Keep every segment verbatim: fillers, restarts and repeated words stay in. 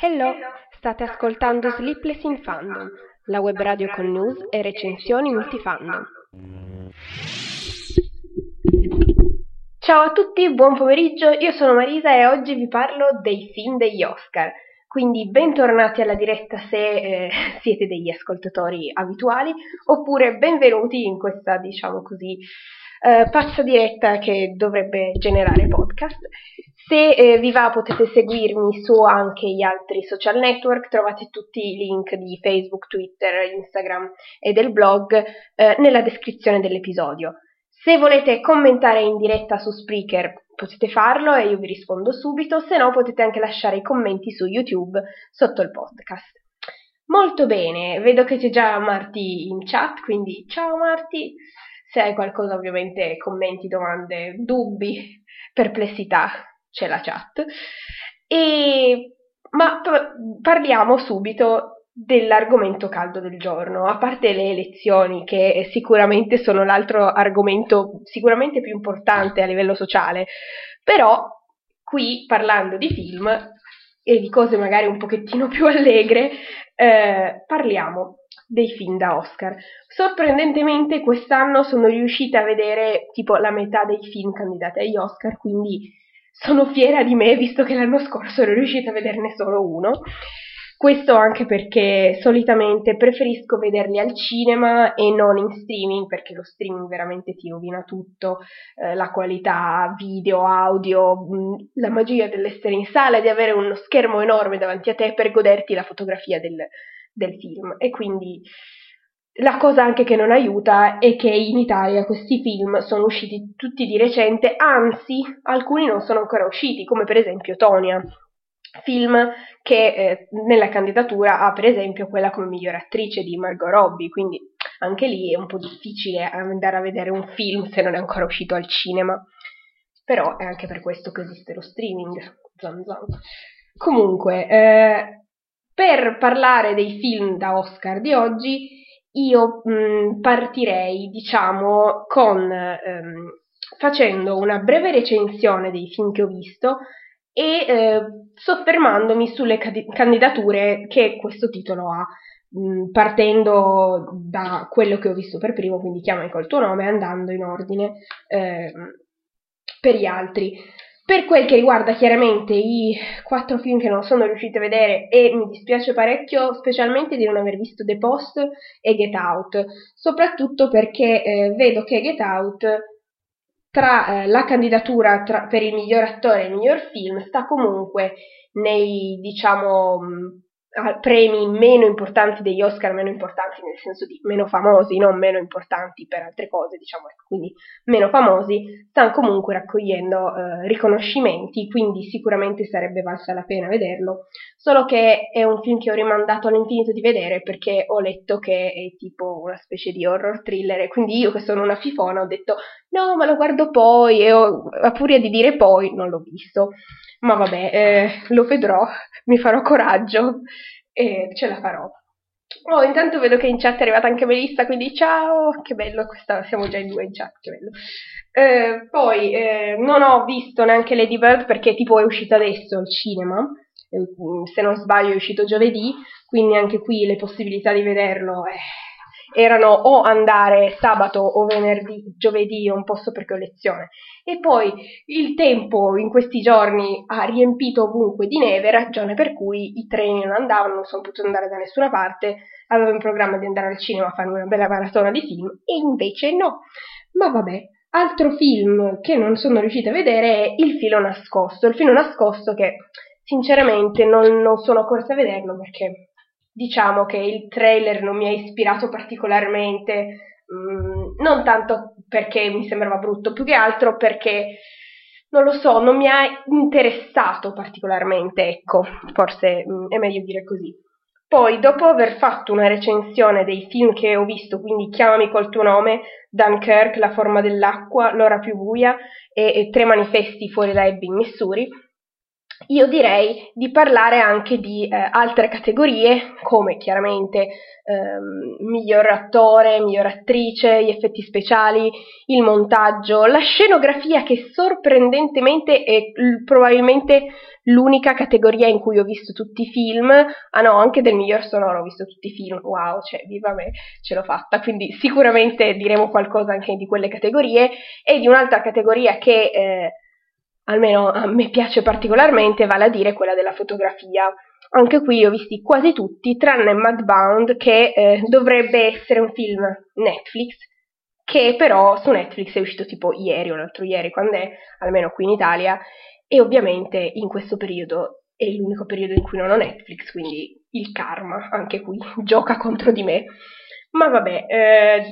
Hello, state ascoltando Sleepless in Fandom, la web radio con news e recensioni multifandom. Ciao a tutti, buon pomeriggio, io sono Marisa e oggi vi parlo dei film degli Oscar. Quindi bentornati alla diretta se eh, siete degli ascoltatori abituali, oppure benvenuti in questa, diciamo così, eh, pazza diretta che dovrebbe generare podcast. Se eh, vi va potete seguirmi su anche gli altri social network, trovate tutti i link di Facebook, Twitter, Instagram e del blog eh, nella descrizione dell'episodio. Se volete commentare in diretta su Spreaker potete farlo e io vi rispondo subito, se no potete anche lasciare i commenti su YouTube sotto il podcast. Molto bene, vedo che c'è già Marti in chat, quindi ciao Marti, se hai qualcosa ovviamente, commenti, domande, dubbi, perplessità, c'è la chat. E... ma parliamo subito dell'argomento caldo del giorno, a parte le elezioni che sicuramente sono l'altro argomento sicuramente più importante a livello sociale, però qui parlando di film e di cose magari un pochettino più allegre eh, parliamo dei film da Oscar. Sorprendentemente quest'anno sono riuscita a vedere tipo la metà dei film candidati agli Oscar, quindi sono fiera di me visto che l'anno scorso ero riuscita a vederne solo uno. Questo anche perché solitamente preferisco vederli al cinema e non in streaming, perché lo streaming veramente ti rovina tutto, eh, la qualità video, audio, mh, la magia dell'essere in sala, di avere uno schermo enorme davanti a te per goderti la fotografia del, del film. E quindi la cosa anche che non aiuta è che in Italia questi film sono usciti tutti di recente, anzi alcuni non sono ancora usciti, come per esempio Tonia. Film che eh, nella candidatura ha per esempio quella come miglior attrice di Margot Robbie, quindi anche lì è un po' difficile andare a vedere un film se non è ancora uscito al cinema, però è anche per questo che esiste lo streaming. Zan zan. Comunque, eh, per parlare dei film da Oscar di oggi, io mh, partirei diciamo con ehm, facendo una breve recensione dei film che ho visto e eh, soffermandomi sulle cad- candidature che questo titolo ha, mh, partendo da quello che ho visto per primo, quindi Chiamami col tuo nome, andando in ordine eh, per gli altri. Per quel che riguarda chiaramente i quattro film che non sono riuscita a vedere, e mi dispiace parecchio, specialmente di non aver visto The Post e Get Out, soprattutto perché eh, vedo che Get Out tra eh, la candidatura tra, per il miglior attore e il miglior film sta comunque nei, diciamo, mh, premi meno importanti degli Oscar, meno importanti nel senso di meno famosi, non meno importanti per altre cose, diciamo, quindi meno famosi, stanno comunque raccogliendo eh, riconoscimenti, quindi sicuramente sarebbe valsa la pena vederlo, solo che è un film che ho rimandato all'infinito di vedere perché ho letto che è tipo una specie di horror thriller e quindi io che sono una fifona ho detto no, ma lo guardo poi, e ho, a furia di dire poi non l'ho visto, ma vabbè, eh, lo vedrò, mi farò coraggio e ce la farò. Oh, intanto vedo che in chat è arrivata anche Melissa, quindi ciao, che bello, questa, siamo già in due in chat, che bello. Eh, poi eh, non ho visto neanche Lady Bird perché tipo è uscita adesso al cinema, se non sbaglio è uscito giovedì, quindi anche qui le possibilità di vederlo... Eh. erano o andare sabato o venerdì, giovedì non posso perché ho lezione, e poi il tempo in questi giorni ha riempito ovunque di neve, ragione per cui i treni non andavano, non sono potuto andare da nessuna parte, avevo in programma di andare al cinema a fare una bella maratona di film e invece no, ma vabbè. Altro film che non sono riuscita a vedere è Il Filo Nascosto, Il Filo Nascosto che sinceramente non, non sono corsa a vederlo perché... diciamo che il trailer non mi ha ispirato particolarmente, mh, non tanto perché mi sembrava brutto, più che altro perché, non lo so, non mi ha interessato particolarmente, ecco, forse mh, è meglio dire così. Poi, dopo aver fatto una recensione dei film che ho visto, quindi Chiamami col tuo nome, Dunkirk, La forma dell'acqua, L'ora più buia e, e Tre manifesti fuori da Ebbing, Missouri, io direi di parlare anche di eh, altre categorie, come chiaramente ehm, miglior attore, miglior attrice, gli effetti speciali, il montaggio, la scenografia, che sorprendentemente è l- probabilmente l'unica categoria in cui ho visto tutti i film. Ah no, anche del miglior sonoro ho visto tutti i film, wow, cioè viva me, ce l'ho fatta, quindi sicuramente diremo qualcosa anche di quelle categorie. E di un'altra categoria che... Eh, almeno a me piace particolarmente, vale a dire quella della fotografia. Anche qui ho visti quasi tutti, tranne Mudbound, che eh, dovrebbe essere un film Netflix, che però su Netflix è uscito tipo ieri o l'altro ieri, quando è, almeno qui in Italia, e ovviamente in questo periodo è l'unico periodo in cui non ho Netflix, quindi il karma anche qui gioca contro di me. Ma vabbè, eh,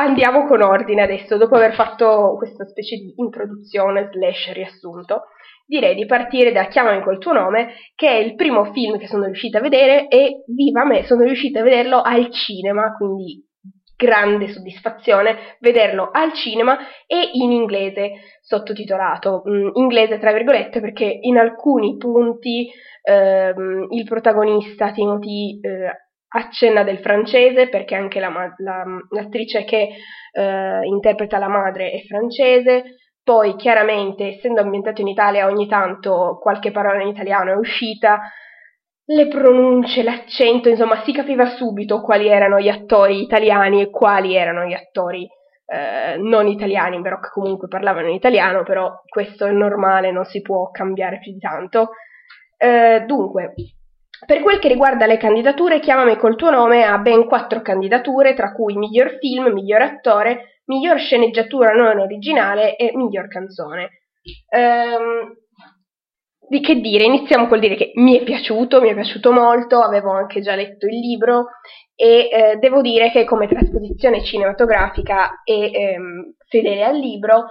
andiamo con ordine adesso. Dopo aver fatto questa specie di introduzione slash riassunto, direi di partire da Chiamami col tuo nome, che è il primo film che sono riuscita a vedere e, viva me, sono riuscita a vederlo al cinema, quindi grande soddisfazione vederlo al cinema e in inglese sottotitolato, mh, inglese tra virgolette, perché in alcuni punti ehm, il protagonista Timothy eh, accenna del francese, perché anche la ma- la, l'attrice che eh, interpreta la madre è francese. Poi chiaramente, essendo ambientato in Italia, ogni tanto qualche parola in italiano è uscita, le pronunce, l'accento, insomma si capiva subito quali erano gli attori italiani e quali erano gli attori eh, non italiani, però che comunque parlavano in italiano, però questo è normale, non si può cambiare più di tanto. Eh, dunque... Per quel che riguarda le candidature, Chiamami col tuo nome ha ben quattro candidature, tra cui miglior film, miglior attore, miglior sceneggiatura non originale e miglior canzone. Ehm, di che dire? Iniziamo col dire che mi è piaciuto, mi è piaciuto molto, avevo anche già letto il libro e eh, devo dire che come trasposizione cinematografica è ehm, fedele al libro,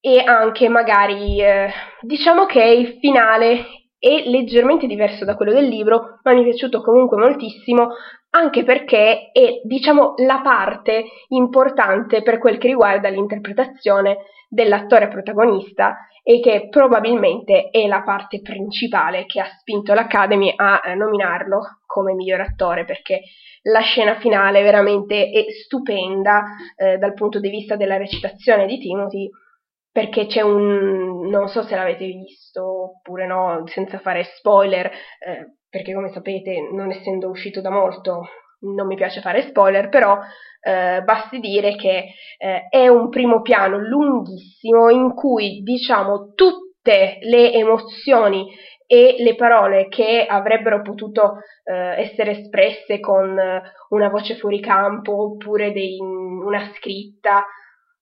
e anche magari eh, diciamo che il finale è leggermente diverso da quello del libro, ma mi è piaciuto comunque moltissimo, anche perché è, diciamo, la parte importante per quel che riguarda l'interpretazione dell'attore protagonista, e che probabilmente è la parte principale che ha spinto l'Academy a eh, nominarlo come miglior attore, perché la scena finale veramente è stupenda eh, dal punto di vista della recitazione di Timothy, perché c'è un, non so se l'avete visto oppure no, senza fare spoiler, eh, perché come sapete, non essendo uscito da molto, non mi piace fare spoiler, però eh, basti dire che eh, è un primo piano lunghissimo in cui, diciamo, tutte le emozioni e le parole che avrebbero potuto eh, essere espresse con una voce fuori campo, oppure dei, una scritta,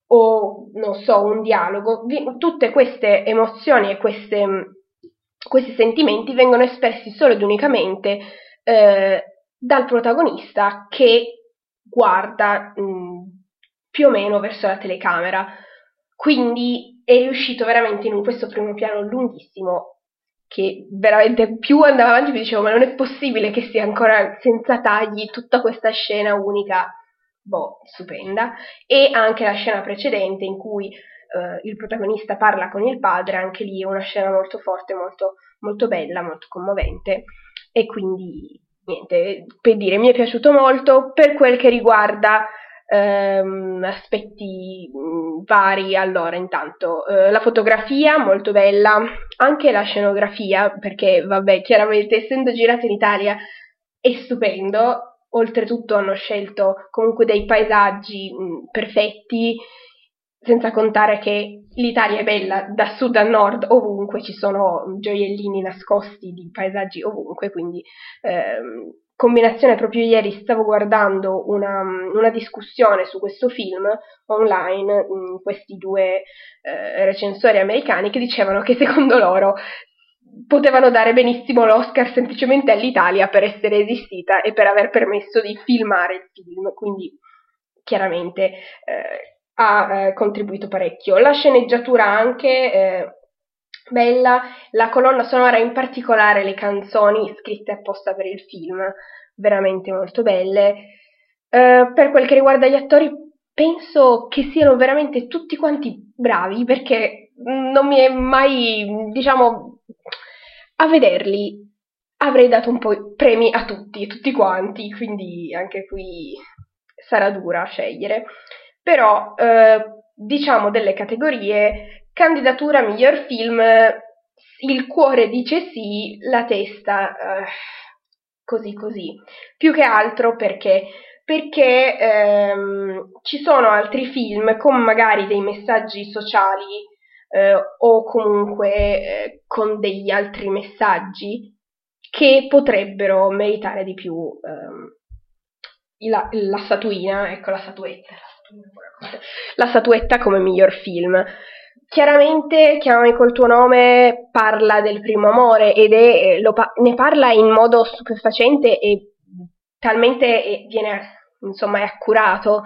o non so, un dialogo, tutte queste emozioni e queste, questi sentimenti vengono espressi solo ed unicamente eh, dal protagonista, che guarda mh, più o meno verso la telecamera. Quindi è riuscito veramente in questo primo piano lunghissimo, che veramente più andava avanti più dicevo, ma non è possibile che sia ancora senza tagli tutta questa scena unica. Boh, stupenda. E anche la scena precedente in cui eh, il protagonista parla con il padre, anche lì è una scena molto forte, molto, molto bella, molto commovente, e quindi niente, per dire, mi è piaciuto molto. Per quel che riguarda ehm, aspetti vari, allora intanto eh, la fotografia molto bella, anche la scenografia, perché vabbè, chiaramente essendo girato in Italia è stupendo. Oltretutto hanno scelto comunque dei paesaggi mh, perfetti, senza contare che l'Italia è bella da sud a nord, ovunque ci sono gioiellini nascosti di paesaggi ovunque, quindi ehm, combinazione. Proprio ieri stavo guardando una, una discussione su questo film online, mh, questi due eh, recensori americani che dicevano che secondo loro potevano dare benissimo l'Oscar semplicemente all'Italia per essere esistita e per aver permesso di filmare il film, quindi chiaramente eh, ha eh, contribuito parecchio. La sceneggiatura anche eh, bella, la colonna sonora, in particolare le canzoni scritte apposta per il film, veramente molto belle. Eh, per quel che riguarda gli attori, penso che siano veramente tutti quanti bravi, perché non mi è mai, diciamo... a vederli avrei dato un po' premi a tutti, tutti quanti, quindi anche qui sarà dura scegliere. Però eh, diciamo delle categorie: candidatura miglior film, il cuore dice sì, la testa eh, così così. Più che altro perché perché ehm, ci sono altri film con magari dei messaggi sociali eh, o comunque eh, con degli altri messaggi che potrebbero meritare di più ehm, la, la statuina, ecco la statuetta, la statuetta, la statuetta come miglior film. Chiaramente Chiamami col tuo nome parla del primo amore ed è, lo pa- ne parla in modo stupefacente e talmente e viene insomma è accurato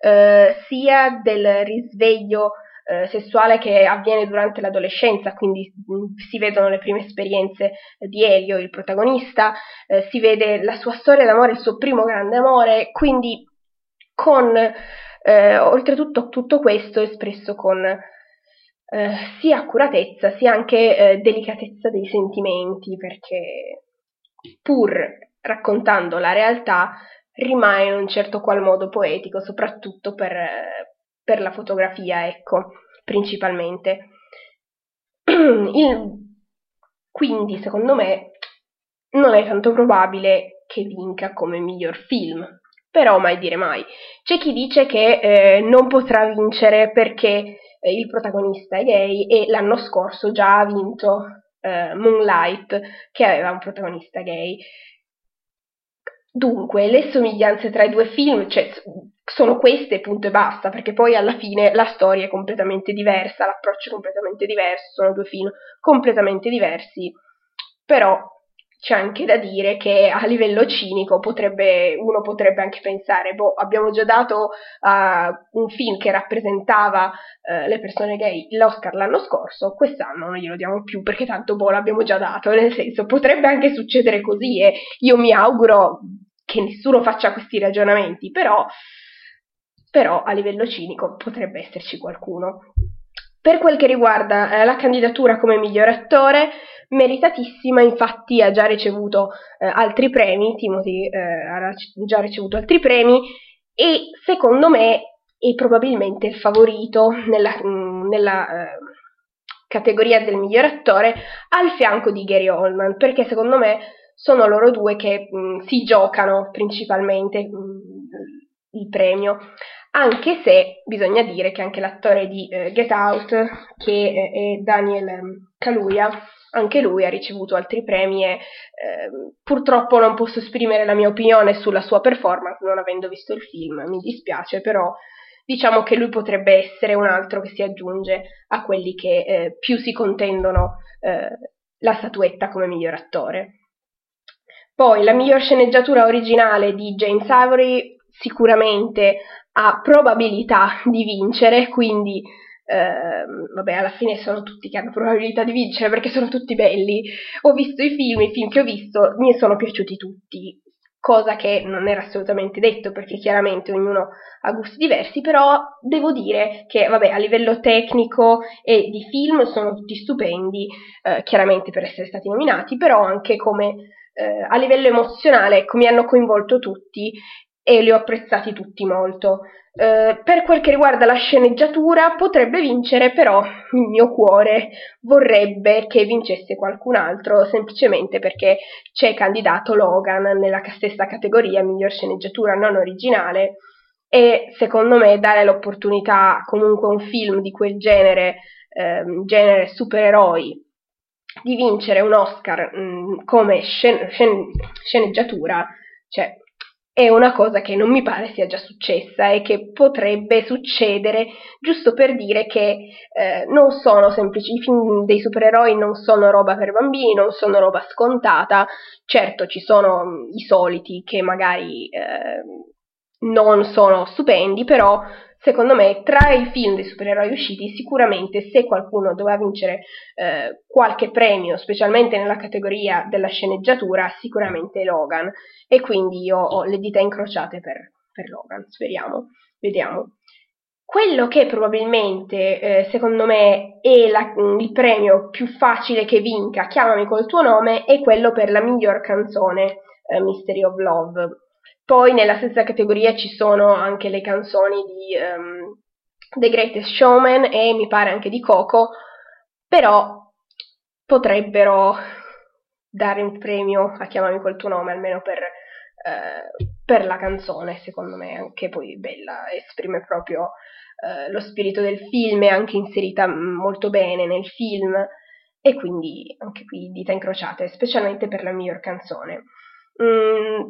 eh, sia del risveglio eh, sessuale che avviene durante l'adolescenza, quindi mh, si vedono le prime esperienze di Elio, il protagonista, eh, si vede la sua storia d'amore, il suo primo grande amore, quindi con eh, oltretutto tutto questo espresso con eh, sia accuratezza sia anche eh, delicatezza dei sentimenti, perché pur raccontando la realtà rimane in un certo qual modo poetico, soprattutto per, per la fotografia, ecco, principalmente. Il, quindi, secondo me, non è tanto probabile che vinca come miglior film, però mai dire mai. C'è chi dice che eh, non potrà vincere perché eh, il protagonista è gay e l'anno scorso già ha vinto eh, Moonlight, che aveva un protagonista gay. Dunque, le somiglianze tra i due film, cioè, sono queste, punto e basta, perché poi alla fine la storia è completamente diversa, l'approccio è completamente diverso, sono due film completamente diversi, però c'è anche da dire che a livello cinico potrebbe, uno potrebbe anche pensare, boh, abbiamo già dato a uh, un film che rappresentava uh, le persone gay l'Oscar l'anno scorso, quest'anno non glielo diamo più perché tanto boh, l'abbiamo già dato, nel senso potrebbe anche succedere così e io mi auguro che nessuno faccia questi ragionamenti, però, però a livello cinico potrebbe esserci qualcuno. Per quel che riguarda eh, la candidatura come miglior attore, meritatissima, infatti ha già ricevuto eh, altri premi, Timothy eh, ha già ricevuto altri premi e secondo me è probabilmente il favorito nella, mh, nella eh, categoria del miglior attore al fianco di Gary Oldman, perché secondo me sono loro due che mh, si giocano principalmente mh, il premio, anche se bisogna dire che anche l'attore di eh, Get Out, che eh, è Daniel Kaluuya, anche lui ha ricevuto altri premi e eh, purtroppo non posso esprimere la mia opinione sulla sua performance non avendo visto il film, mi dispiace, però diciamo che lui potrebbe essere un altro che si aggiunge a quelli che eh, più si contendono eh, la statuetta come miglior attore. Poi la miglior sceneggiatura originale di James Ivory sicuramente ha probabilità di vincere, quindi Uh, vabbè, alla fine sono tutti che hanno probabilità di vincere perché sono tutti belli. Ho visto i film, i film che ho visto mi sono piaciuti tutti, cosa che non era assolutamente detto perché chiaramente ognuno ha gusti diversi, però devo dire che vabbè, a livello tecnico e di film sono tutti stupendi, eh, chiaramente per essere stati nominati, però anche come eh, a livello emozionale mi hanno coinvolto tutti e li ho apprezzati tutti molto. Eh, per quel che riguarda la sceneggiatura potrebbe vincere, però il mio cuore vorrebbe che vincesse qualcun altro, semplicemente perché c'è candidato Logan nella stessa categoria miglior sceneggiatura non originale e secondo me dare l'opportunità comunque a un film di quel genere, ehm, genere supereroi, di vincere un Oscar mh, come scen- scen- sceneggiatura, cioè è una cosa che non mi pare sia già successa e che potrebbe succedere, giusto per dire che eh, non sono semplici, i film dei supereroi non sono roba per bambini, non sono roba scontata. Certo, ci sono i soliti che magari eh, non sono stupendi, però secondo me tra i film dei supereroi usciti sicuramente se qualcuno doveva vincere eh, qualche premio, specialmente nella categoria della sceneggiatura, sicuramente Logan. E quindi io ho le dita incrociate per, per Logan, speriamo, vediamo. Quello che probabilmente, eh, secondo me, è la, il premio più facile che vinca Chiamami col tuo nome è quello per la miglior canzone, eh, Mystery of Love. Poi nella stessa categoria ci sono anche le canzoni di um, The Greatest Showman e mi pare anche di Coco, però potrebbero dare un premio a Chiamami col tuo nome, almeno per... Uh, per la canzone, secondo me, anche poi bella, esprime proprio uh, lo spirito del film, è anche inserita molto bene nel film, e quindi anche qui dita incrociate, specialmente per la miglior canzone. Mm,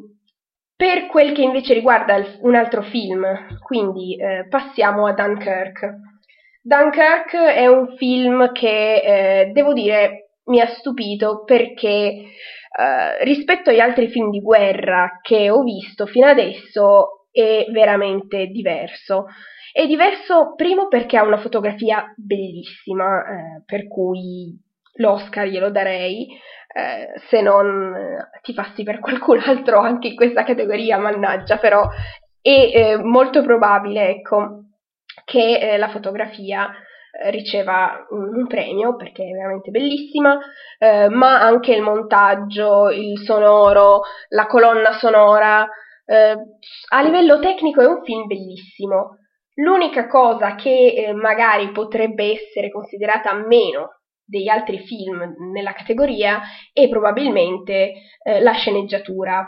per quel che invece riguarda il, un altro film, quindi uh, passiamo a Dunkirk. Dunkirk è un film che, uh, devo dire, mi ha stupito perché uh, rispetto agli altri film di guerra che ho visto fino adesso è veramente diverso. È diverso primo perché ha una fotografia bellissima, eh, per cui l'Oscar glielo darei, eh, se non ti passi per qualcun altro anche in questa categoria, mannaggia, però è eh, molto probabile, ecco, che eh, la fotografia riceva un premio perché è veramente bellissima, eh, ma anche il montaggio, il sonoro, la colonna sonora, eh, a livello tecnico è un film bellissimo. L'unica cosa che eh, magari potrebbe essere considerata meno degli altri film nella categoria è probabilmente eh, la sceneggiatura,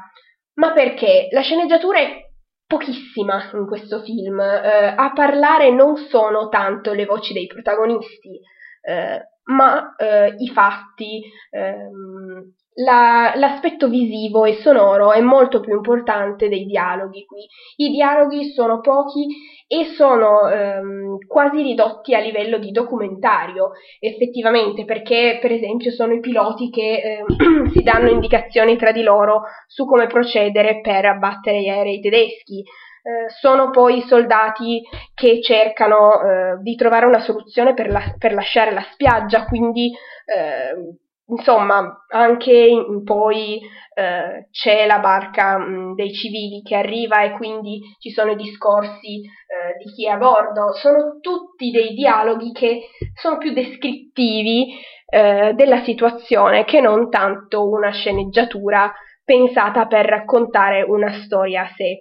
ma perché la sceneggiatura è pochissima in questo film, eh, a parlare non sono tanto le voci dei protagonisti, eh, ma eh, i fatti, ehm, la, l'aspetto visivo e sonoro è molto più importante dei dialoghi qui. I dialoghi sono pochi e sono ehm, quasi ridotti a livello di documentario, effettivamente, perché per esempio sono i piloti che eh, si danno indicazioni tra di loro su come procedere per abbattere gli aerei tedeschi, eh, sono poi i soldati che cercano eh, di trovare una soluzione per, la, per lasciare la spiaggia, quindi eh, insomma anche in, poi eh, c'è la barca mh, dei civili che arriva e quindi ci sono i discorsi eh, di chi è a bordo. Sono tutti dei dialoghi che sono più descrittivi eh, della situazione che non tanto una sceneggiatura pensata per raccontare una storia a sé.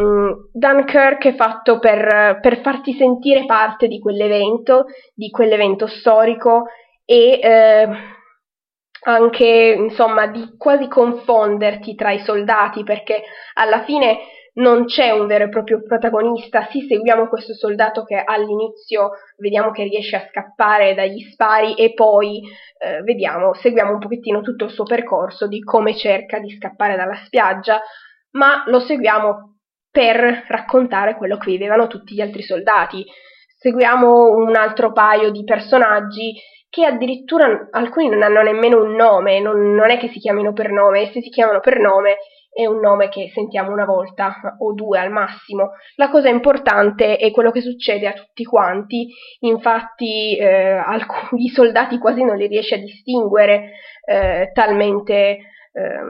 Mm, Dunkirk è fatto per, per farti sentire parte di quell'evento, di quell'evento storico e... Eh, anche insomma di quasi confonderti tra i soldati, perché alla fine non c'è un vero e proprio protagonista. Sì, seguiamo questo soldato che all'inizio vediamo che riesce a scappare dagli spari e poi eh, vediamo, seguiamo un pochettino tutto il suo percorso di come cerca di scappare dalla spiaggia, ma lo seguiamo per raccontare quello che vivevano tutti gli altri soldati. Seguiamo un altro paio di personaggi che addirittura alcuni non hanno nemmeno un nome, non, non è che si chiamino per nome, e se si chiamano per nome è un nome che sentiamo una volta o due al massimo. La cosa importante è quello che succede a tutti quanti, infatti eh, alcuni soldati quasi non li riesce a distinguere, eh, talmente eh,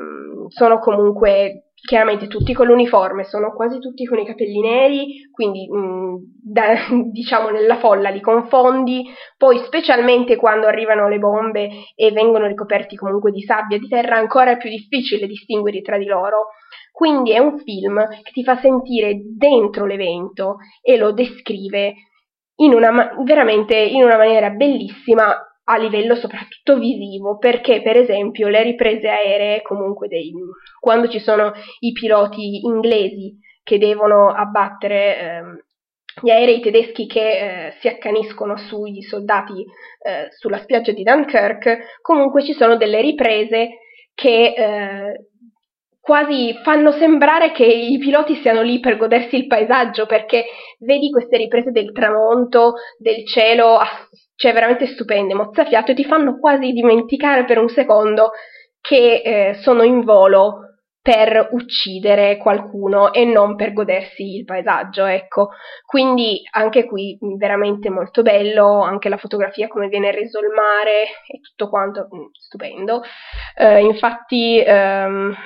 sono comunque... Chiaramente tutti con l'uniforme, sono quasi tutti con i capelli neri, quindi mh, da, diciamo nella folla li confondi. Poi specialmente quando arrivano le bombe e vengono ricoperti comunque di sabbia e di terra, ancora è più difficile distinguerli tra di loro. Quindi è un film che ti fa sentire dentro l'evento e lo descrive in una ma- veramente in una maniera bellissima, a livello soprattutto visivo, perché per esempio le riprese aeree, comunque dei, quando ci sono i piloti inglesi che devono abbattere eh, gli aerei tedeschi che eh, si accaniscono sui soldati eh, sulla spiaggia di Dunkirk, comunque ci sono delle riprese che eh, quasi fanno sembrare che i piloti siano lì per godersi il paesaggio, perché vedi queste riprese del tramonto, del cielo, cioè veramente stupende, mozzafiato, e ti fanno quasi dimenticare per un secondo che eh, sono in volo per uccidere qualcuno e non per godersi il paesaggio, ecco. Quindi anche qui veramente molto bello, anche la fotografia, come viene reso il mare e tutto quanto, stupendo. Eh, infatti... Ehm,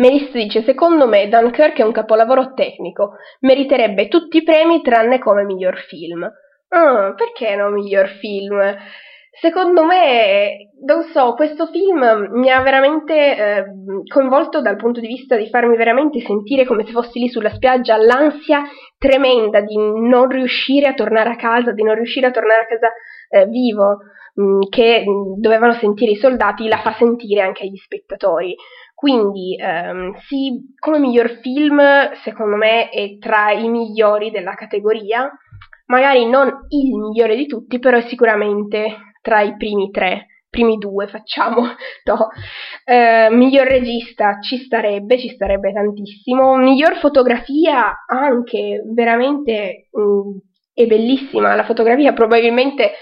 Mace dice: secondo me Dunkirk è un capolavoro tecnico, meriterebbe tutti i premi tranne come miglior film. Ah, perché no miglior film? Secondo me, non so, questo film mi ha veramente eh, coinvolto dal punto di vista di farmi veramente sentire come se fossi lì sulla spiaggia, l'ansia tremenda di non riuscire a tornare a casa, di non riuscire a tornare a casa eh, vivo, mh, che dovevano sentire i soldati, la fa sentire anche agli spettatori. Quindi ehm, sì, come miglior film secondo me è tra i migliori della categoria, magari non il migliore di tutti, però è sicuramente tra i primi tre, primi due facciamo, no. Eh, miglior regista ci starebbe, ci starebbe tantissimo, miglior fotografia anche, veramente mh, è bellissima, la fotografia è probabilmente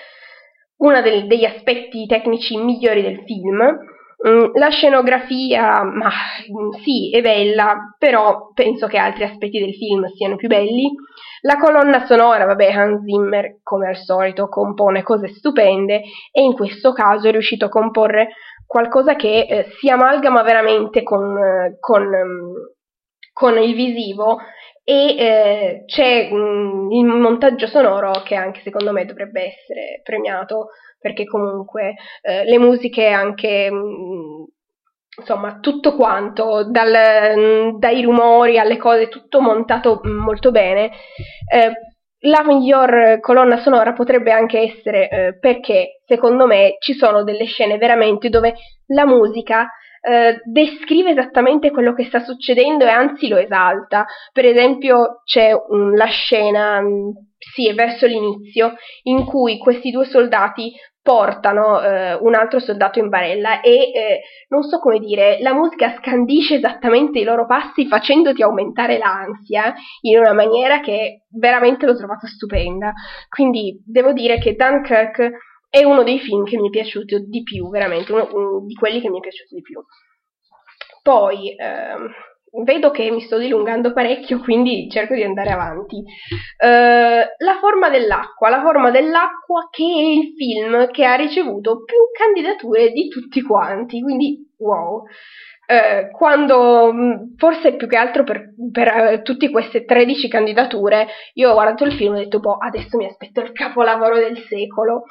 uno del, degli aspetti tecnici migliori del film, mh, la scenografia, ma mh, sì, è bella, però penso che altri aspetti del film siano più belli. La colonna sonora, vabbè, Hans Zimmer, come al solito, compone cose stupende e in questo caso è riuscito a comporre qualcosa che eh, si amalgama veramente con, eh, con, con il visivo e eh, c'è mh, il montaggio sonoro che anche secondo me dovrebbe essere premiato, perché comunque eh, le musiche anche... Mh, Insomma, tutto quanto, dal, dai rumori alle cose, tutto montato molto bene. Eh, la miglior colonna sonora potrebbe anche essere eh, perché, secondo me, ci sono delle scene veramente dove la musica eh, descrive esattamente quello che sta succedendo e anzi lo esalta. Per esempio c'è um, la scena, um, sì, è verso l'inizio, in cui questi due soldati portano eh, un altro soldato in barella e, eh, non so come dire, la musica scandisce esattamente i loro passi facendoti aumentare l'ansia in una maniera che veramente l'ho trovata stupenda. Quindi devo dire che Dunkirk è uno dei film che mi è piaciuto di più, veramente, uno, uno di quelli che mi è piaciuto di più. Poi... Ehm, Vedo che mi sto dilungando parecchio, quindi cerco di andare avanti. Eh, La forma dell'acqua, La forma dell'acqua che è il film che ha ricevuto più candidature di tutti quanti, quindi wow. Eh, quando, forse più che altro per, per uh, tutte queste tredici candidature, io ho guardato il film e ho detto, boh, adesso mi aspetto il capolavoro del secolo.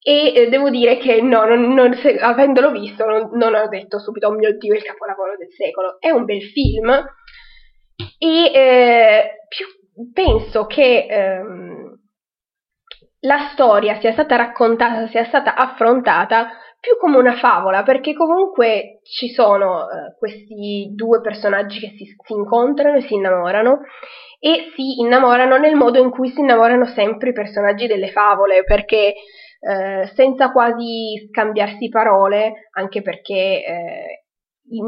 E eh, devo dire che no, non, non, se, avendolo visto non, non ho detto subito, oh mio Dio, il capolavoro del secolo. È un bel film e eh, più, penso che ehm, la storia sia stata raccontata, sia stata affrontata più come una favola, perché comunque ci sono eh, questi due personaggi che si, si incontrano e si innamorano. E si innamorano nel modo in cui si innamorano sempre i personaggi delle favole, perché... Eh, senza quasi scambiarsi parole, anche perché eh,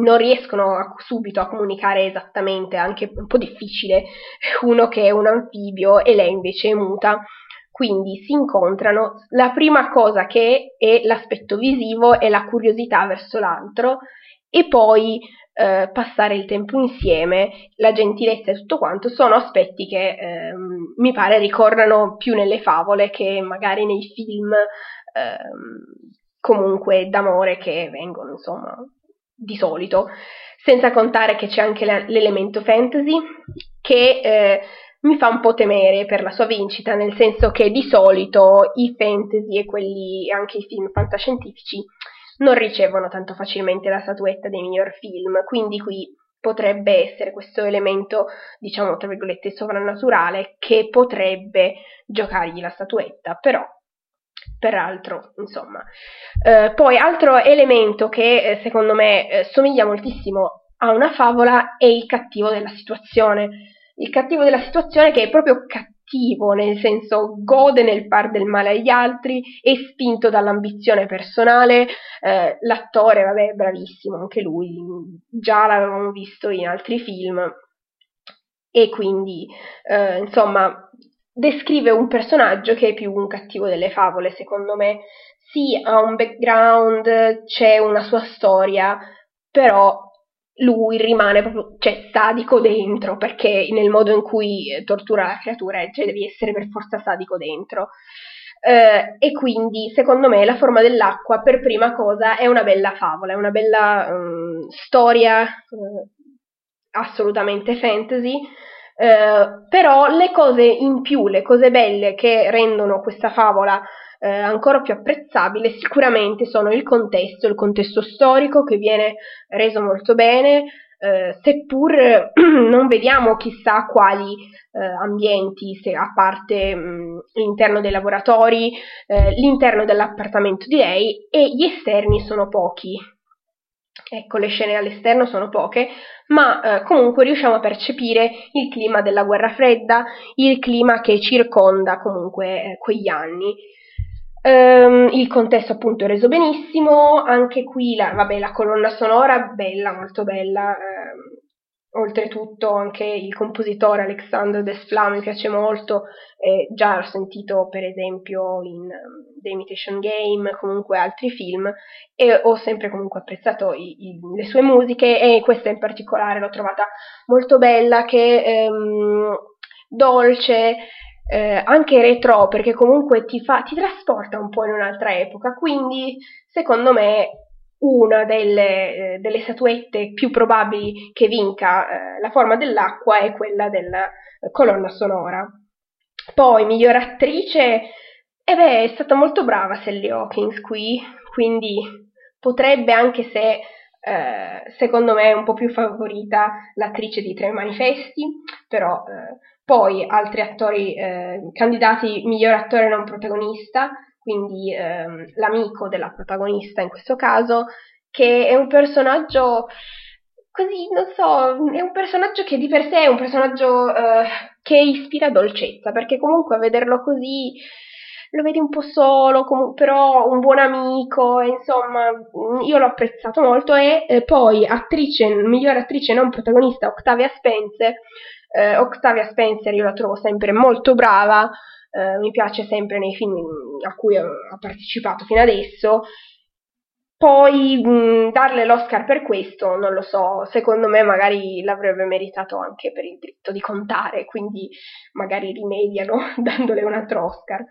non riescono a, subito a comunicare esattamente, anche un po' difficile, uno che è un anfibio e lei invece è muta, quindi si incontrano, la prima cosa che è l'aspetto visivo e la curiosità verso l'altro e poi eh, passare il tempo insieme, la gentilezza e tutto quanto sono aspetti che ehm, mi pare ricorrano più nelle favole che magari nei film ehm, comunque d'amore che vengono insomma di solito, senza contare che c'è anche la, l'elemento fantasy che eh, mi fa un po' temere per la sua vincita, nel senso che di solito i fantasy e quelli anche i film fantascientifici non ricevono tanto facilmente la statuetta dei miglior film, quindi qui potrebbe essere questo elemento, diciamo, tra virgolette, sovrannaturale che potrebbe giocargli la statuetta, però, peraltro, insomma. Eh, poi, altro elemento che, eh, secondo me, eh, somiglia moltissimo a una favola è il cattivo della situazione. Il cattivo della situazione che è proprio cattivo, nel senso gode nel far del male agli altri, è spinto dall'ambizione personale, eh, l'attore, vabbè, bravissimo, anche lui, già l'avevamo visto in altri film, e quindi, eh, insomma, descrive un personaggio che è più un cattivo delle favole, secondo me, sì, ha un background, c'è una sua storia, però... lui rimane proprio, cioè, sadico dentro, perché nel modo in cui tortura la creatura, cioè, devi essere per forza sadico dentro. Eh, e quindi, secondo me, La forma dell'acqua, per prima cosa, è una bella favola, è una bella um, storia uh, assolutamente fantasy, eh, però le cose in più, le cose belle che rendono questa favola eh, ancora più apprezzabile sicuramente sono il contesto, il contesto storico che viene reso molto bene, eh, seppur eh, non vediamo chissà quali eh, ambienti, se a parte mh, l'interno dei laboratori, eh, l'interno dell'appartamento di lei, e gli esterni sono pochi. Ecco, le scene all'esterno sono poche, ma eh, comunque riusciamo a percepire il clima della guerra fredda, il clima che circonda comunque eh, quegli anni. Ehm, il contesto appunto è reso benissimo, anche qui la, vabbè, la colonna sonora, bella, molto bella, ehm, oltretutto anche il compositore Alexandre Desplat mi piace molto, eh, già l'ho sentito per esempio in um, The Imitation Game, comunque altri film, e ho sempre comunque apprezzato i, i, le sue musiche, e questa in particolare l'ho trovata molto bella, che ehm, dolce, eh, anche retro, perché comunque ti, fa, ti trasporta un po' in un'altra epoca, quindi secondo me una delle, eh, delle statuette più probabili che vinca eh, La forma dell'acqua è quella della eh, colonna sonora. Poi, miglior attrice, eh beh, è stata molto brava Sally Hawkins qui, quindi potrebbe, anche se eh, secondo me è un po' più favorita l'attrice di Tre manifesti, però eh, poi altri attori eh, candidati, miglior attore non protagonista, quindi ehm, l'amico della protagonista in questo caso, che è un personaggio così, non so, è un personaggio che di per sé è un personaggio eh, che ispira dolcezza, perché comunque a vederlo così lo vedi un po' solo, com- però un buon amico, e insomma io l'ho apprezzato molto. E eh, poi attrice, miglior attrice non protagonista, Octavia Spencer, eh, Octavia Spencer io la trovo sempre molto brava, Uh, mi piace sempre nei film a cui ha partecipato fino adesso. Poi mh, darle l'Oscar per questo, non lo so, secondo me magari l'avrebbe meritato anche per il diritto di contare, quindi magari rimediano dandole un altro Oscar.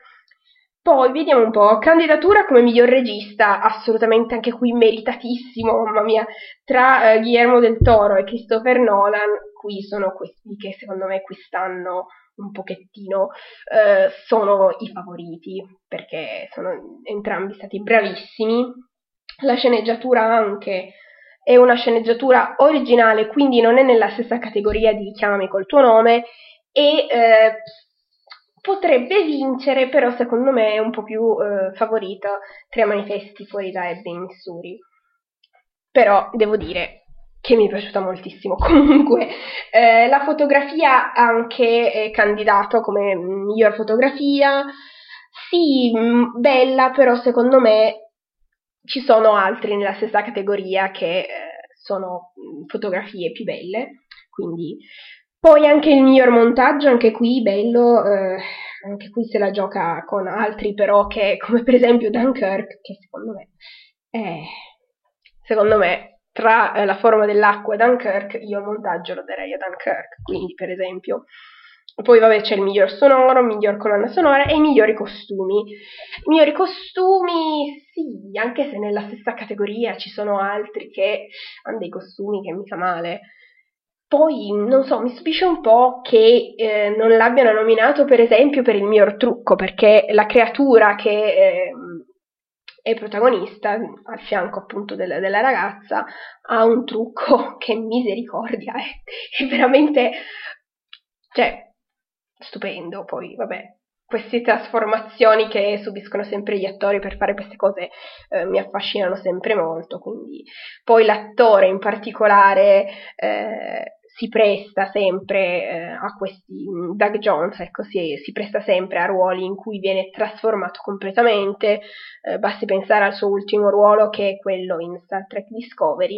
Poi vediamo un po', candidatura come miglior regista, assolutamente anche qui meritatissimo, mamma mia, tra uh, Guillermo del Toro e Christopher Nolan, qui sono questi che secondo me quest'anno un pochettino eh, sono i favoriti, perché sono entrambi stati bravissimi. La sceneggiatura anche è una sceneggiatura originale, quindi non è nella stessa categoria di Chiamami col tuo nome, e eh, potrebbe vincere, però secondo me è un po' più eh, favorita Tre manifesti fuori da Ebbing, Missouri. Però devo dire che mi è piaciuta moltissimo. Comunque eh, la fotografia anche è candidato come miglior fotografia, sì, mh, bella, però secondo me ci sono altri nella stessa categoria che eh, sono fotografie più belle, quindi. Poi anche il miglior montaggio, anche qui bello, eh, anche qui se la gioca con altri, però che, come per esempio Dunkirk, che secondo me eh, secondo me tra eh, La forma dell'acqua e Dunkirk, io il montaggio lo darei a Dunkirk, quindi per esempio. Poi vabbè, c'è il miglior sonoro, miglior colonna sonora e i migliori costumi. I migliori costumi, sì, anche se nella stessa categoria ci sono altri che hanno dei costumi che mi fa male. Poi, non so, mi stupisce un po' che eh, non l'abbiano nominato per esempio per il miglior trucco, perché la creatura che... Eh, è protagonista, al fianco appunto del, della ragazza, ha un trucco che, misericordia, è, è veramente, cioè, stupendo. Poi vabbè, queste trasformazioni che subiscono sempre gli attori per fare queste cose eh, mi affascinano sempre molto, quindi. Poi l'attore in particolare eh, si presta sempre eh, a questi, Doug Jones, ecco, si, si presta sempre a ruoli in cui viene trasformato completamente, eh, basti pensare al suo ultimo ruolo che è quello in Star Trek Discovery,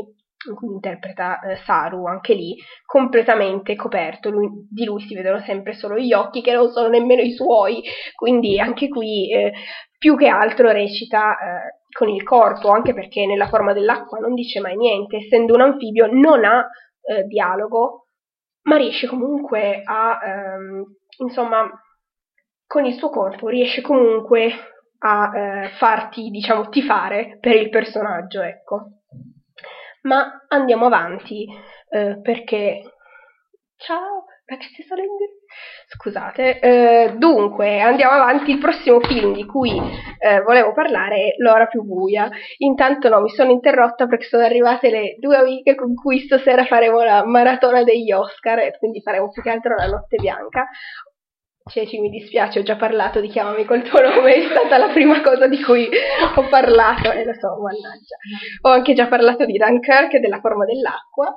in cui interpreta eh, Saru, anche lì, completamente coperto, lui, di lui si vedono sempre solo gli occhi, che non sono nemmeno i suoi, quindi anche qui eh, più che altro recita eh, con il corpo, anche perché nella forma dell'acqua non dice mai niente, essendo un anfibio non ha Eh, dialogo, ma riesce comunque a ehm, insomma, con il suo corpo riesce comunque a eh, farti, diciamo, tifare per il personaggio, ecco. Ma andiamo avanti, eh, perché... Ciao, ragazzi, sono in... Scusate. Eh, dunque, andiamo avanti. Il prossimo film di cui eh, volevo parlare è L'ora più buia. Intanto no, mi sono interrotta perché sono arrivate le due amiche con cui stasera faremo la maratona degli Oscar, e quindi faremo più che altro la notte bianca. Ceci, mi dispiace, ho già parlato di Chiamami col tuo nome, è stata la prima cosa di cui ho parlato, e eh, lo so, mannaggia. Ho anche già parlato di Dunkirk e della forma dell'acqua.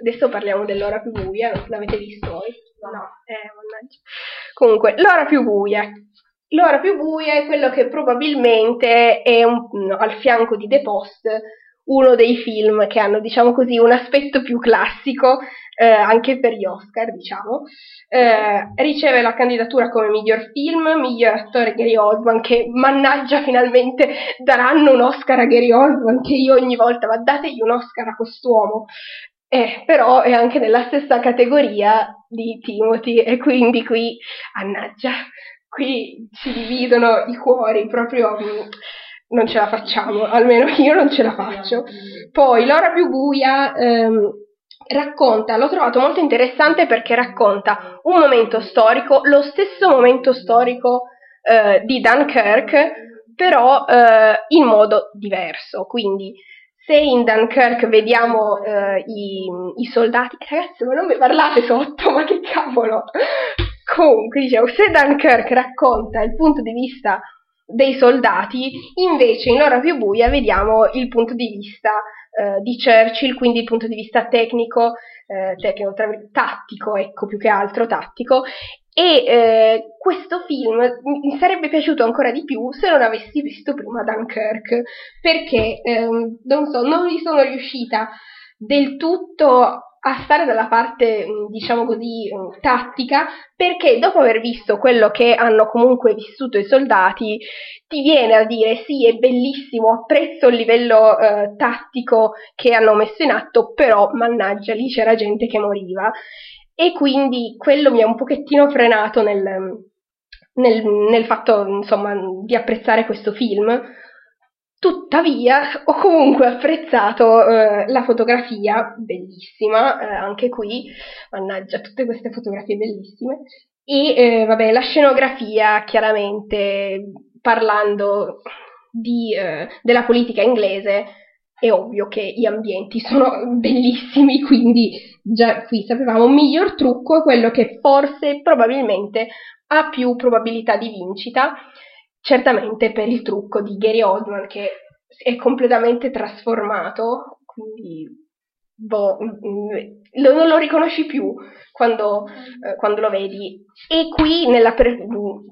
Adesso parliamo dell'ora più buia, l'avete visto voi? No, eh, mannaggia. Comunque, l'ora più buia. L'ora più buia è quello che probabilmente è un, no, al fianco di The Post, uno dei film che hanno, diciamo così, un aspetto più classico, eh, anche per gli Oscar, diciamo. Eh, riceve la candidatura come miglior film, miglior attore Gary Oldman, che mannaggia, finalmente daranno un Oscar a Gary Oldman, che io ogni volta, ma dategli un Oscar a quest'uomo. Eh, però è anche nella stessa categoria di Timothy, e quindi qui, mannaggia, qui ci dividono i cuori proprio... Non ce la facciamo, almeno io non ce la faccio. Poi L'ora più buia ehm, racconta, l'ho trovato molto interessante perché racconta un momento storico, lo stesso momento storico eh, di Dunkirk, però eh, in modo diverso. Quindi se in Dunkirk vediamo eh, i, i soldati... Ragazzi, ma non mi parlate sotto, ma che cavolo! Comunque, dicevo, se Dunkirk racconta il punto di vista dei soldati, invece in L'ora più buia vediamo il punto di vista eh, di Churchill, quindi il punto di vista tecnico, eh, tecnico tra... tattico, ecco, più che altro tattico, e eh, questo film mi sarebbe piaciuto ancora di più se non avessi visto prima Dunkirk, perché ehm, non so, non mi sono riuscita del tutto a stare dalla parte, diciamo così, tattica, perché dopo aver visto quello che hanno comunque vissuto i soldati, ti viene a dire sì, è bellissimo, apprezzo il livello eh, tattico che hanno messo in atto, però mannaggia, lì c'era gente che moriva, e quindi quello mi ha un pochettino frenato nel, nel, nel fatto, insomma, di apprezzare questo film. Tuttavia ho comunque apprezzato eh, la fotografia, bellissima, eh, anche qui, mannaggia, tutte queste fotografie bellissime, e eh, vabbè, la scenografia, chiaramente, parlando di, eh, della politica inglese, è ovvio che gli ambienti sono bellissimi, quindi già qui sapevamo. Un miglior trucco è quello che forse, probabilmente, ha più probabilità di vincita, certamente per il trucco di Gary Oldman, che è completamente trasformato, quindi boh, lo, non lo riconosci più quando, eh, quando lo vedi, e qui nella per-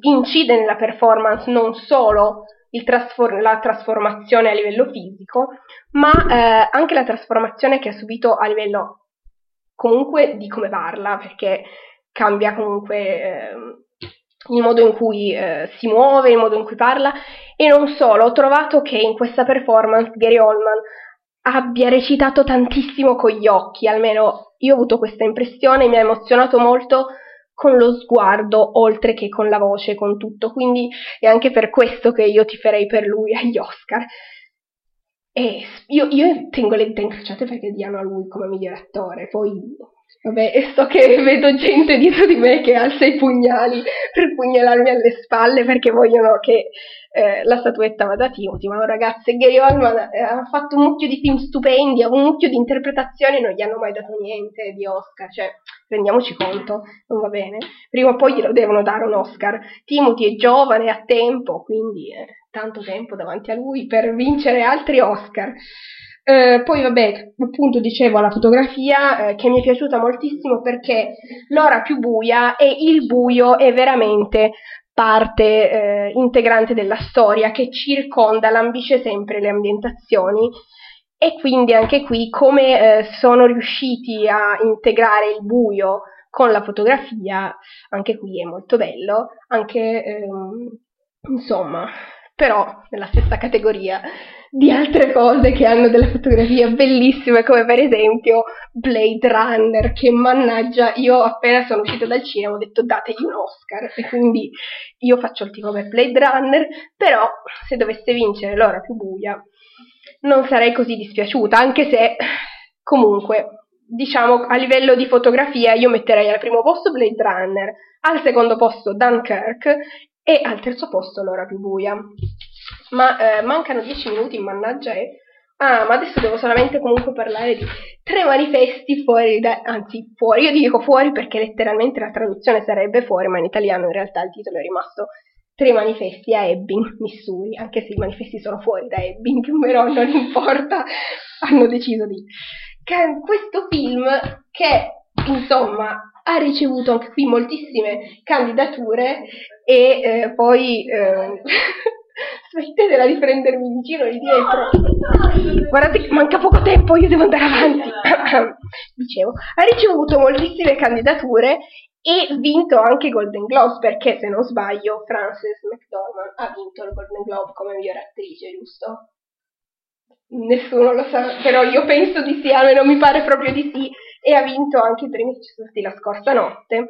incide nella performance non solo il trasfor- la trasformazione a livello fisico, ma eh, anche la trasformazione che ha subito a livello comunque di come parla, perché cambia comunque... Eh, il modo in cui eh, si muove, il modo in cui parla, e non solo, ho trovato che in questa performance Gary Oldman abbia recitato tantissimo con gli occhi, almeno io ho avuto questa impressione, mi ha emozionato molto con lo sguardo, oltre che con la voce, con tutto, quindi è anche per questo che io tiferei per lui agli Oscar. E io, io tengo le dita incrociate perché diano a lui come miglior attore, poi... Vabbè, so che vedo gente dietro di me che alza i pugnali per pugnalarmi alle spalle perché vogliono che eh, la statuetta vada a Timothy, ma ragazze, Gary Oldman ha fatto un mucchio di film stupendi, ha un mucchio di interpretazioni, non gli hanno mai dato niente di Oscar, cioè, rendiamoci conto, non va bene. Prima o poi glielo devono dare un Oscar. Timothy è giovane, ha tempo, quindi eh, tanto tempo davanti a lui per vincere altri Oscar. Uh, poi vabbè, appunto dicevo alla fotografia uh, che mi è piaciuta moltissimo perché l'ora più buia e il buio è veramente parte uh, integrante della storia che circonda, lambisce sempre le ambientazioni, e quindi anche qui come uh, sono riusciti a integrare il buio con la fotografia, anche qui è molto bello, anche um, insomma... però nella stessa categoria di altre cose che hanno della fotografia bellissima, come per esempio Blade Runner, che mannaggia, io appena sono uscita dal cinema ho detto dategli un Oscar, e quindi io faccio il tifo per Blade Runner, però se dovesse vincere l'ora più buia non sarei così dispiaciuta, anche se Comunque, diciamo, a livello di fotografia io metterei al primo posto Blade Runner, al secondo posto Dunkirk e al terzo posto L'ora più buia. Ma eh, mancano dieci minuti, mannaggia è... Ah, ma adesso devo solamente comunque parlare di Tre manifesti fuori da... anzi, fuori, io dico fuori perché letteralmente la traduzione sarebbe fuori, ma in italiano in realtà il titolo è rimasto Tre manifesti a Ebbing, Missouri, anche se i manifesti sono fuori da Ebbing, però non importa, hanno deciso di... Questo film che, insomma, ha ricevuto anche qui moltissime candidature e eh, poi... Eh... Smettetela di prendermi in giro lì dietro. Guardate che manca poco tempo, io devo andare avanti. Dicevo, ha ricevuto moltissime candidature e vinto anche Golden Globes, perché se non sbaglio Frances McDormand ha vinto il Golden Globe come miglior attrice, giusto? Nessuno lo sa, però io penso di sì, almeno mi pare proprio di sì, e ha vinto anche i premi che ci sono stati la scorsa notte.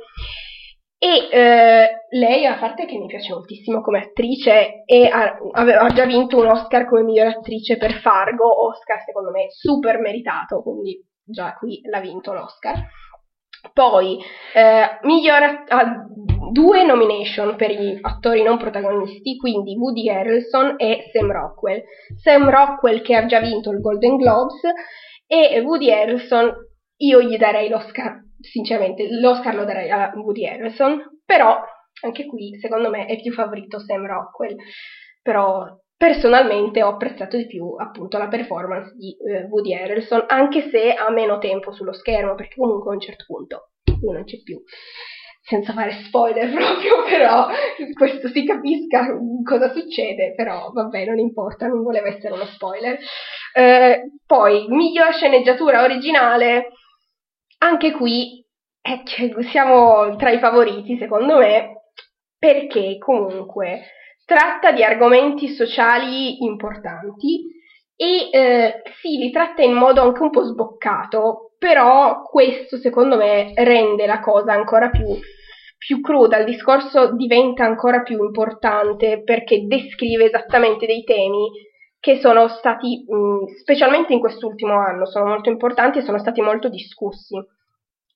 E eh, lei, a parte che mi piace moltissimo come attrice, e ha, ha già vinto un Oscar come miglior attrice per Fargo, Oscar secondo me super meritato, quindi già qui l'ha vinto l'Oscar. Poi eh, miglior ha due nomination per gli attori non protagonisti, quindi Woody Harrelson e Sam Rockwell. Sam Rockwell che ha già vinto il Golden Globes, e Woody Harrelson io gli darei l'Oscar. Sinceramente, l'Oscar lo darei a Woody Harrelson, però anche qui secondo me è più favorito Sam Rockwell, però personalmente ho apprezzato di più appunto la performance di eh, Woody Harrelson, anche se ha meno tempo sullo schermo, perché comunque a un certo punto lui non c'è più, senza fare spoiler proprio, però questo si capisca cosa succede, però vabbè, non importa, non voleva essere uno spoiler. Eh, poi, miglior sceneggiatura originale... Anche qui eh, siamo tra i favoriti, secondo me, perché comunque tratta di argomenti sociali importanti e eh, sì, li tratta in modo anche un po' sboccato, però questo secondo me rende la cosa ancora più, più cruda, il discorso diventa ancora più importante perché descrive esattamente dei temi che sono stati, specialmente in quest'ultimo anno, sono molto importanti e sono stati molto discussi.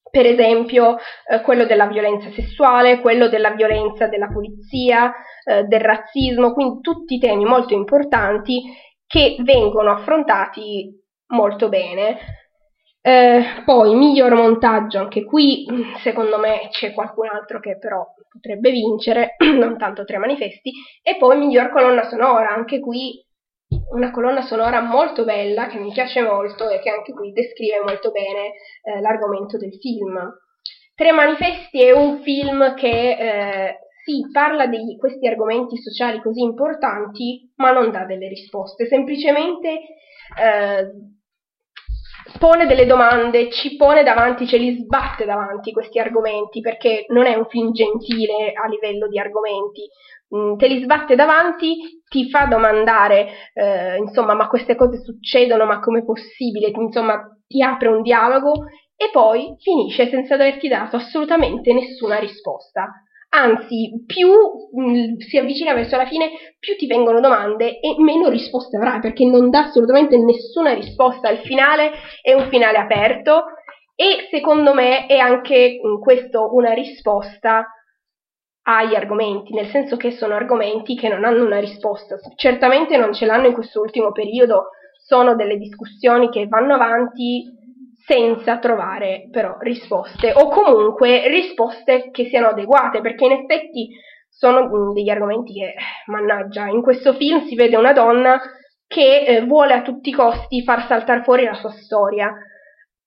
Per esempio eh, quello della violenza sessuale, quello della violenza della polizia, eh, del razzismo, quindi tutti temi molto importanti che vengono affrontati molto bene. Eh, poi miglior montaggio, anche qui secondo me c'è qualcun altro che però potrebbe vincere, non tanto Tre manifesti, e poi miglior colonna sonora, anche qui una colonna sonora molto bella che mi piace molto e che anche qui descrive molto bene eh, l'argomento del film. Tre manifesti è un film che eh, sì, parla di questi argomenti sociali così importanti, ma non dà delle risposte, semplicemente eh, pone delle domande, ci pone davanti, ce li sbatte davanti questi argomenti, perché non è un film gentile a livello di argomenti, mm, te li sbatte davanti, ti fa domandare, eh, insomma, ma queste cose succedono, ma com'è possibile, insomma, ti apre un dialogo e poi finisce senza averti dato assolutamente nessuna risposta. Anzi, più mh, si avvicina verso la fine, più ti vengono domande e meno risposte avrai, perché non dà assolutamente nessuna risposta. Il finale è un finale aperto e secondo me è anche in questo una risposta agli argomenti, nel senso che sono argomenti che non hanno una risposta. Certamente non ce l'hanno in questo ultimo periodo, sono delle discussioni che vanno avanti senza trovare però risposte, o comunque risposte che siano adeguate, perché in effetti sono degli argomenti che, mannaggia, in questo film si vede una donna che eh, vuole a tutti i costi far saltare fuori la sua storia,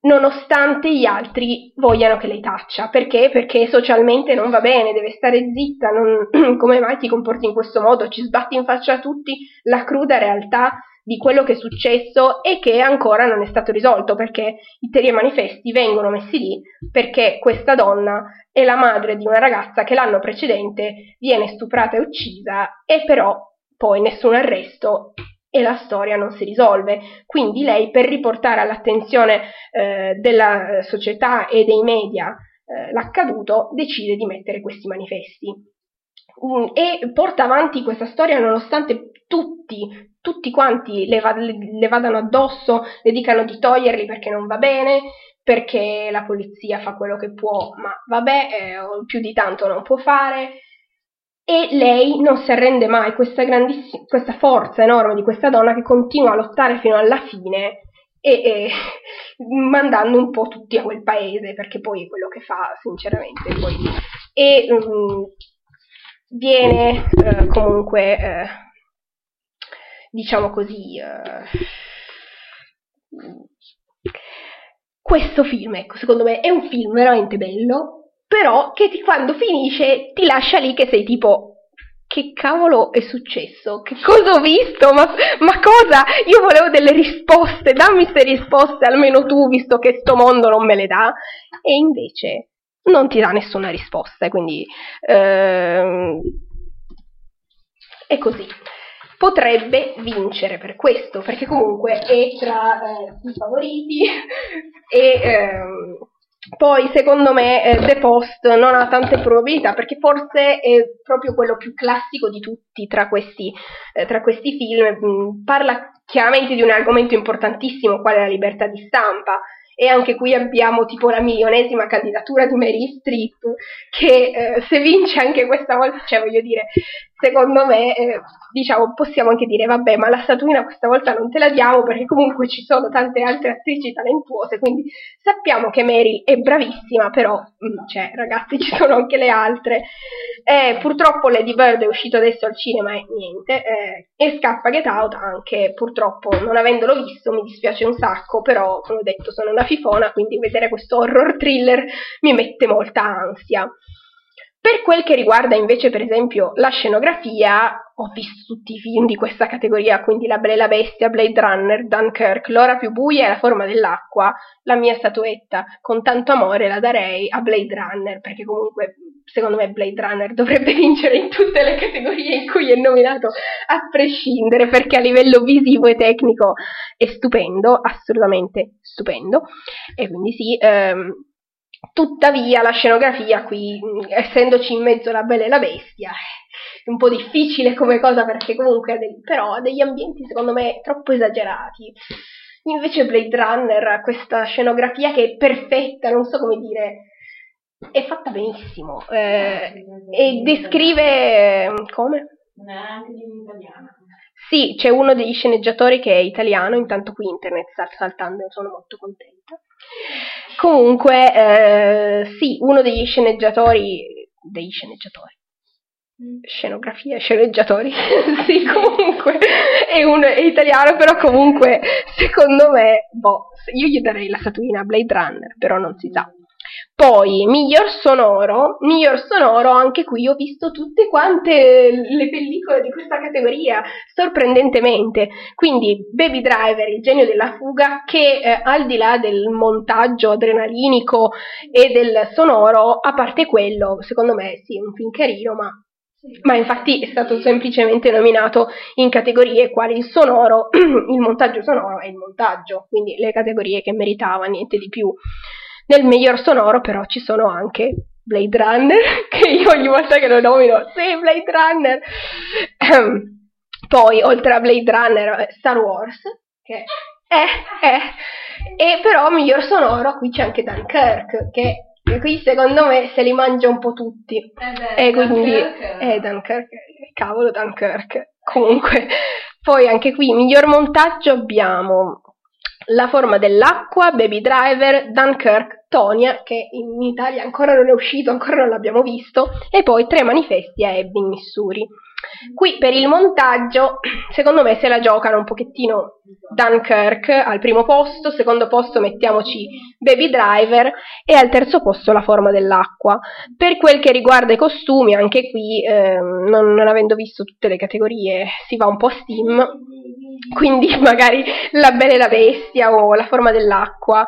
nonostante gli altri vogliano che lei taccia. Perché? Perché socialmente non va bene, deve stare zitta, non... come mai ti comporti in questo modo, ci sbatti in faccia a tutti la cruda realtà di quello che è successo e che ancora non è stato risolto, perché i Tre manifesti vengono messi lì perché questa donna è la madre di una ragazza che l'anno precedente viene stuprata e uccisa, e però poi nessun arresto e la storia non si risolve. Quindi lei, per riportare all'attenzione eh, della società e dei media eh, l'accaduto, decide di mettere questi manifesti. Um, e porta avanti questa storia nonostante tutti tutti quanti le, va- le vadano addosso, le dicano di toglierli perché non va bene, perché la polizia fa quello che può, ma vabbè, eh, più di tanto non può fare. E lei non si arrende mai, questa grandiss- questa forza enorme di questa donna che continua a lottare fino alla fine e, e mandando un po' tutti a quel paese, perché poi quello che fa sinceramente poi... E um, viene eh, comunque, eh, diciamo così, eh, questo film, ecco, secondo me è un film veramente bello, però che ti, quando finisce ti lascia lì che sei tipo che cavolo è successo, che cosa ho visto, ma, ma cosa, io volevo delle risposte, dammi queste risposte almeno tu, visto che sto mondo non me le dà, e invece non ti dà nessuna risposta, quindi ehm, è così. Potrebbe vincere per questo, perché comunque è tra eh, i favoriti e ehm, poi, secondo me, eh, The Post non ha tante probabilità, perché forse è proprio quello più classico di tutti tra questi, eh, tra questi film. Parla chiaramente di un argomento importantissimo, quale la libertà di stampa, e anche qui abbiamo tipo la milionesima candidatura di Meryl Streep, che eh, se vince anche questa volta, cioè voglio dire, secondo me, eh, diciamo, possiamo anche dire, vabbè, ma la statuina questa volta non te la diamo, perché comunque ci sono tante altre attrici talentuose, quindi sappiamo che Meryl è bravissima, però, mh, cioè, ragazzi, ci sono anche le altre. Eh, purtroppo Lady Bird è uscito adesso al cinema e niente, eh, e scappa Get Out anche, purtroppo, non avendolo visto, mi dispiace un sacco, però, come ho detto, sono una fifona, quindi vedere questo horror thriller mi mette molta ansia. Per quel che riguarda invece, per esempio, la scenografia, ho visto tutti i film di questa categoria, quindi La bella e la bestia, Blade Runner, Dunkirk, L'ora più buia e La forma dell'acqua. La mia statuetta con tanto amore la darei a Blade Runner, perché comunque secondo me Blade Runner dovrebbe vincere in tutte le categorie in cui è nominato, a prescindere, perché a livello visivo e tecnico è stupendo, assolutamente stupendo. E quindi sì, ehm, tuttavia la scenografia qui, essendoci in mezzo La bella e la bestia, è un po' difficile come cosa, perché comunque ha dei, però ha degli ambienti secondo me troppo esagerati. Invece Blade Runner ha questa scenografia che è perfetta, non so come dire, è fatta benissimo, eh, e descrive... come? Non è anche di un'italiana. Sì, c'è uno degli sceneggiatori che è italiano, intanto qui internet sta saltando e sono molto contenta. Comunque, eh, sì, uno degli sceneggiatori, degli sceneggiatori, scenografia, sceneggiatori, sì, comunque, è, un, è italiano, però comunque, secondo me, boh, io gli darei la statuina a Blade Runner, però non si sa. Poi, miglior sonoro, miglior sonoro, anche qui ho visto tutte quante le pellicole di questa categoria, sorprendentemente, quindi Baby Driver, Il genio della fuga, che eh, al di là del montaggio adrenalinico e del sonoro, a parte quello, secondo me sì, è un film carino, ma, ma infatti è stato semplicemente nominato in categorie quali il sonoro, il montaggio sonoro e il montaggio, quindi le categorie che meritava, niente di più. Nel miglior sonoro però ci sono anche Blade Runner, che io ogni volta che lo nomino, sì, Blade Runner. Poi, oltre a Blade Runner, Star Wars, che è, è, e però miglior sonoro qui c'è anche Dunkirk, che qui secondo me se li mangia un po' tutti. Eh beh, e quindi, Dunkirk. Eh, Dunkirk, cavolo Dunkirk, comunque. Poi anche qui, miglior montaggio abbiamo... La forma dell'acqua, Baby Driver, Dunkirk, Tonia, che in Italia ancora non è uscito, ancora non l'abbiamo visto, e poi Tre manifesti a Ebbing, Missouri. Qui per il montaggio, secondo me se la giocano un pochettino Dunkirk al primo posto, secondo posto mettiamoci Baby Driver e al terzo posto La forma dell'acqua. Per quel che riguarda i costumi, anche qui, eh, non, non avendo visto tutte le categorie, si va un po' a steam, quindi magari La bella e la bestia o La forma dell'acqua.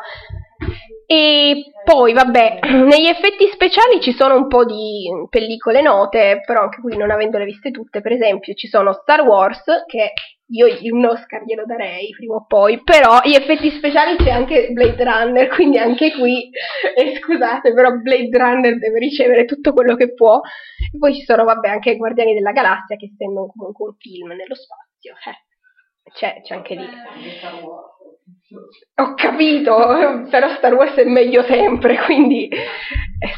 E poi vabbè, negli effetti speciali ci sono un po' di pellicole note, però anche qui non avendole viste tutte, per esempio ci sono Star Wars, che io un Oscar glielo darei prima o poi, però gli effetti speciali c'è anche Blade Runner, quindi anche qui, eh, scusate, però Blade Runner deve ricevere tutto quello che può. E poi ci sono vabbè anche Guardiani della Galassia, che essendo comunque un film nello spazio, eh. c'è, c'è anche lì. Ho capito, però Star Wars è meglio sempre, quindi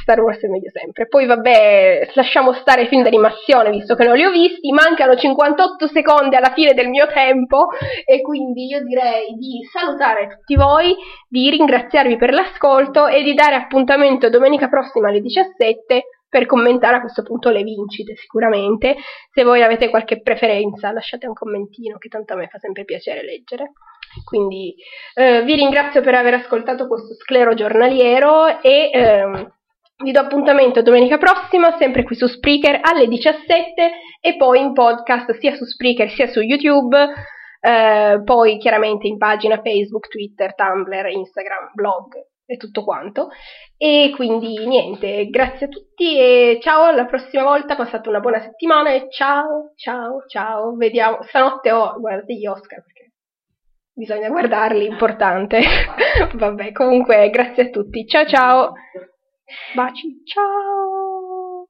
Star Wars è meglio sempre. Poi vabbè, lasciamo stare i film d'animazione, visto che non li ho visti, mancano cinquantotto secondi alla fine del mio tempo e quindi io direi di salutare tutti voi, di ringraziarvi per l'ascolto e di dare appuntamento domenica prossima alle diciassette per commentare a questo punto le vincite sicuramente. Se voi avete qualche preferenza lasciate un commentino che tanto a me fa sempre piacere leggere. Quindi eh, vi ringrazio per aver ascoltato questo sclero giornaliero e ehm, vi do appuntamento domenica prossima sempre qui su Spreaker alle diciassette e poi in podcast sia su Spreaker sia su YouTube, eh, poi chiaramente in pagina Facebook, Twitter, Tumblr, Instagram, blog e tutto quanto. E quindi niente, grazie a tutti e ciao, alla prossima volta, passate una buona settimana e ciao, ciao, ciao, vediamo, stanotte ho, guardate gli Oscar perché bisogna guardarli, importante. Vabbè, comunque, grazie a tutti. Ciao ciao. Baci, ciao.